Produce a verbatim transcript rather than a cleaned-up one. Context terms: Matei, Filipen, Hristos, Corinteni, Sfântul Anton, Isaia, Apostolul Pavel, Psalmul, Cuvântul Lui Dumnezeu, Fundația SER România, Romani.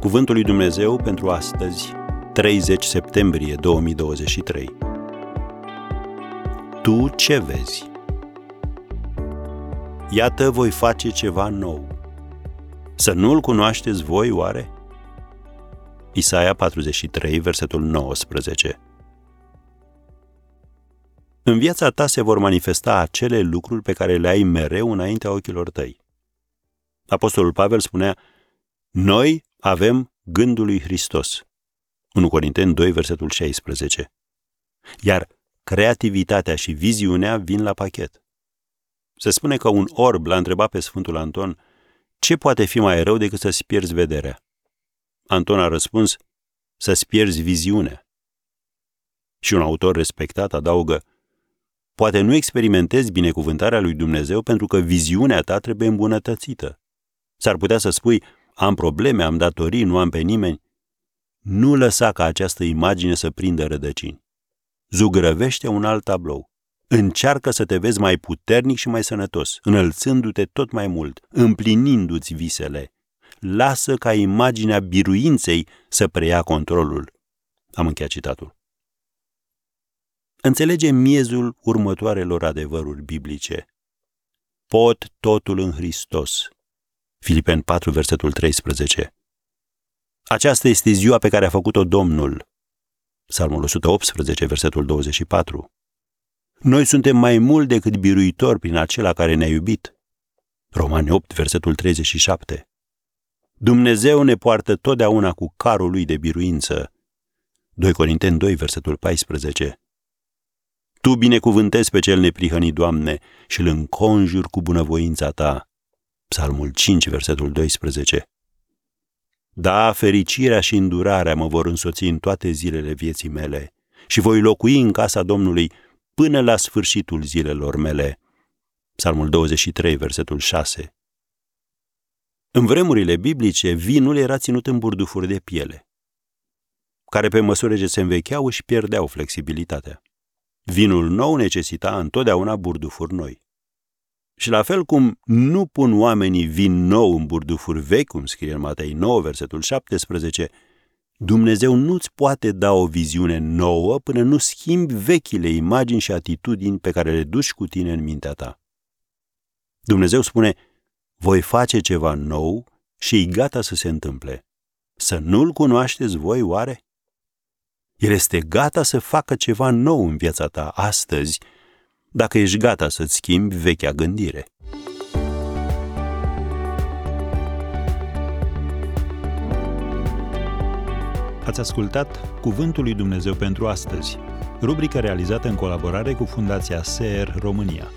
Cuvântul lui Dumnezeu pentru astăzi, treizeci septembrie două mii douăzeci și trei. Tu ce vezi? Iată, voi face ceva nou. Să nu-l cunoașteți voi, oare? Isaia patruzeci și trei, versetul nouăsprezece. În viața ta se vor manifesta acele lucruri pe care le ai mereu înaintea ochilor tăi. Apostolul Pavel spunea: noi avem gândul lui Hristos. întâi Corinteni doi, versetul șaisprezece. Iar creativitatea și viziunea vin la pachet. Se spune că un orb l-a întrebat pe Sfântul Anton: ce poate fi mai rău decât să-ți pierzi vederea? Anton a răspuns: să-ți pierzi viziunea. Și un autor respectat adaugă: poate nu experimentezi binecuvântarea lui Dumnezeu pentru că viziunea ta trebuie îmbunătățită. S-ar putea să spui: am probleme, am datorii, nu am pe nimeni. Nu lăsa ca această imagine să prindă rădăcini. Zugrăvește un alt tablou. Încearcă să te vezi mai puternic și mai sănătos, înălțându-te tot mai mult, împlinindu-ți visele. Lasă ca imaginea biruinței să preia controlul. Am încheiat citatul. Înțelege miezul următoarelor adevăruri biblice. Pot totul în Hristos. Filipen patru, versetul treisprezece. Aceasta este ziua pe care a făcut-o Domnul. Psalmul o sută optsprezece, versetul douăzeci și patru. Noi suntem mai mult decât biruitori prin acela care ne-a iubit. Romani opt, versetul treizeci și șapte. Dumnezeu ne poartă totdeauna cu carul lui de biruință. doi Corinteni doi, versetul paisprezece. Tu binecuvântezi pe cel neprihănit, Doamne, și îl înconjuri cu bunăvoința ta. Psalmul cinci, versetul doisprezece. Da, fericirea și îndurarea mă vor însoți în toate zilele vieții mele și voi locui în casa Domnului până la sfârșitul zilelor mele. Psalmul douăzeci și trei, versetul șase. În vremurile biblice, vinul era ținut în burdufuri de piele, care pe măsură ce se învecheau își pierdeau flexibilitatea. Vinul nou necesita întotdeauna burdufuri noi. Și la fel cum nu pun oamenii vin nou în burdufuri vechi, cum scrie în Matei nouă, versetul șaptesprezece, Dumnezeu nu-ți poate da o viziune nouă până nu schimbi vechile imagini și atitudini pe care le duci cu tine în mintea ta. Dumnezeu spune: voi face ceva nou și e gata să se întâmple. Să nu-l cunoașteți voi, oare? El este gata să facă ceva nou în viața ta astăzi, dacă ești gata să-ți schimbi vechea gândire. Ați ascultat Cuvântul lui Dumnezeu pentru astăzi, rubrica realizată în colaborare cu Fundația S E R România.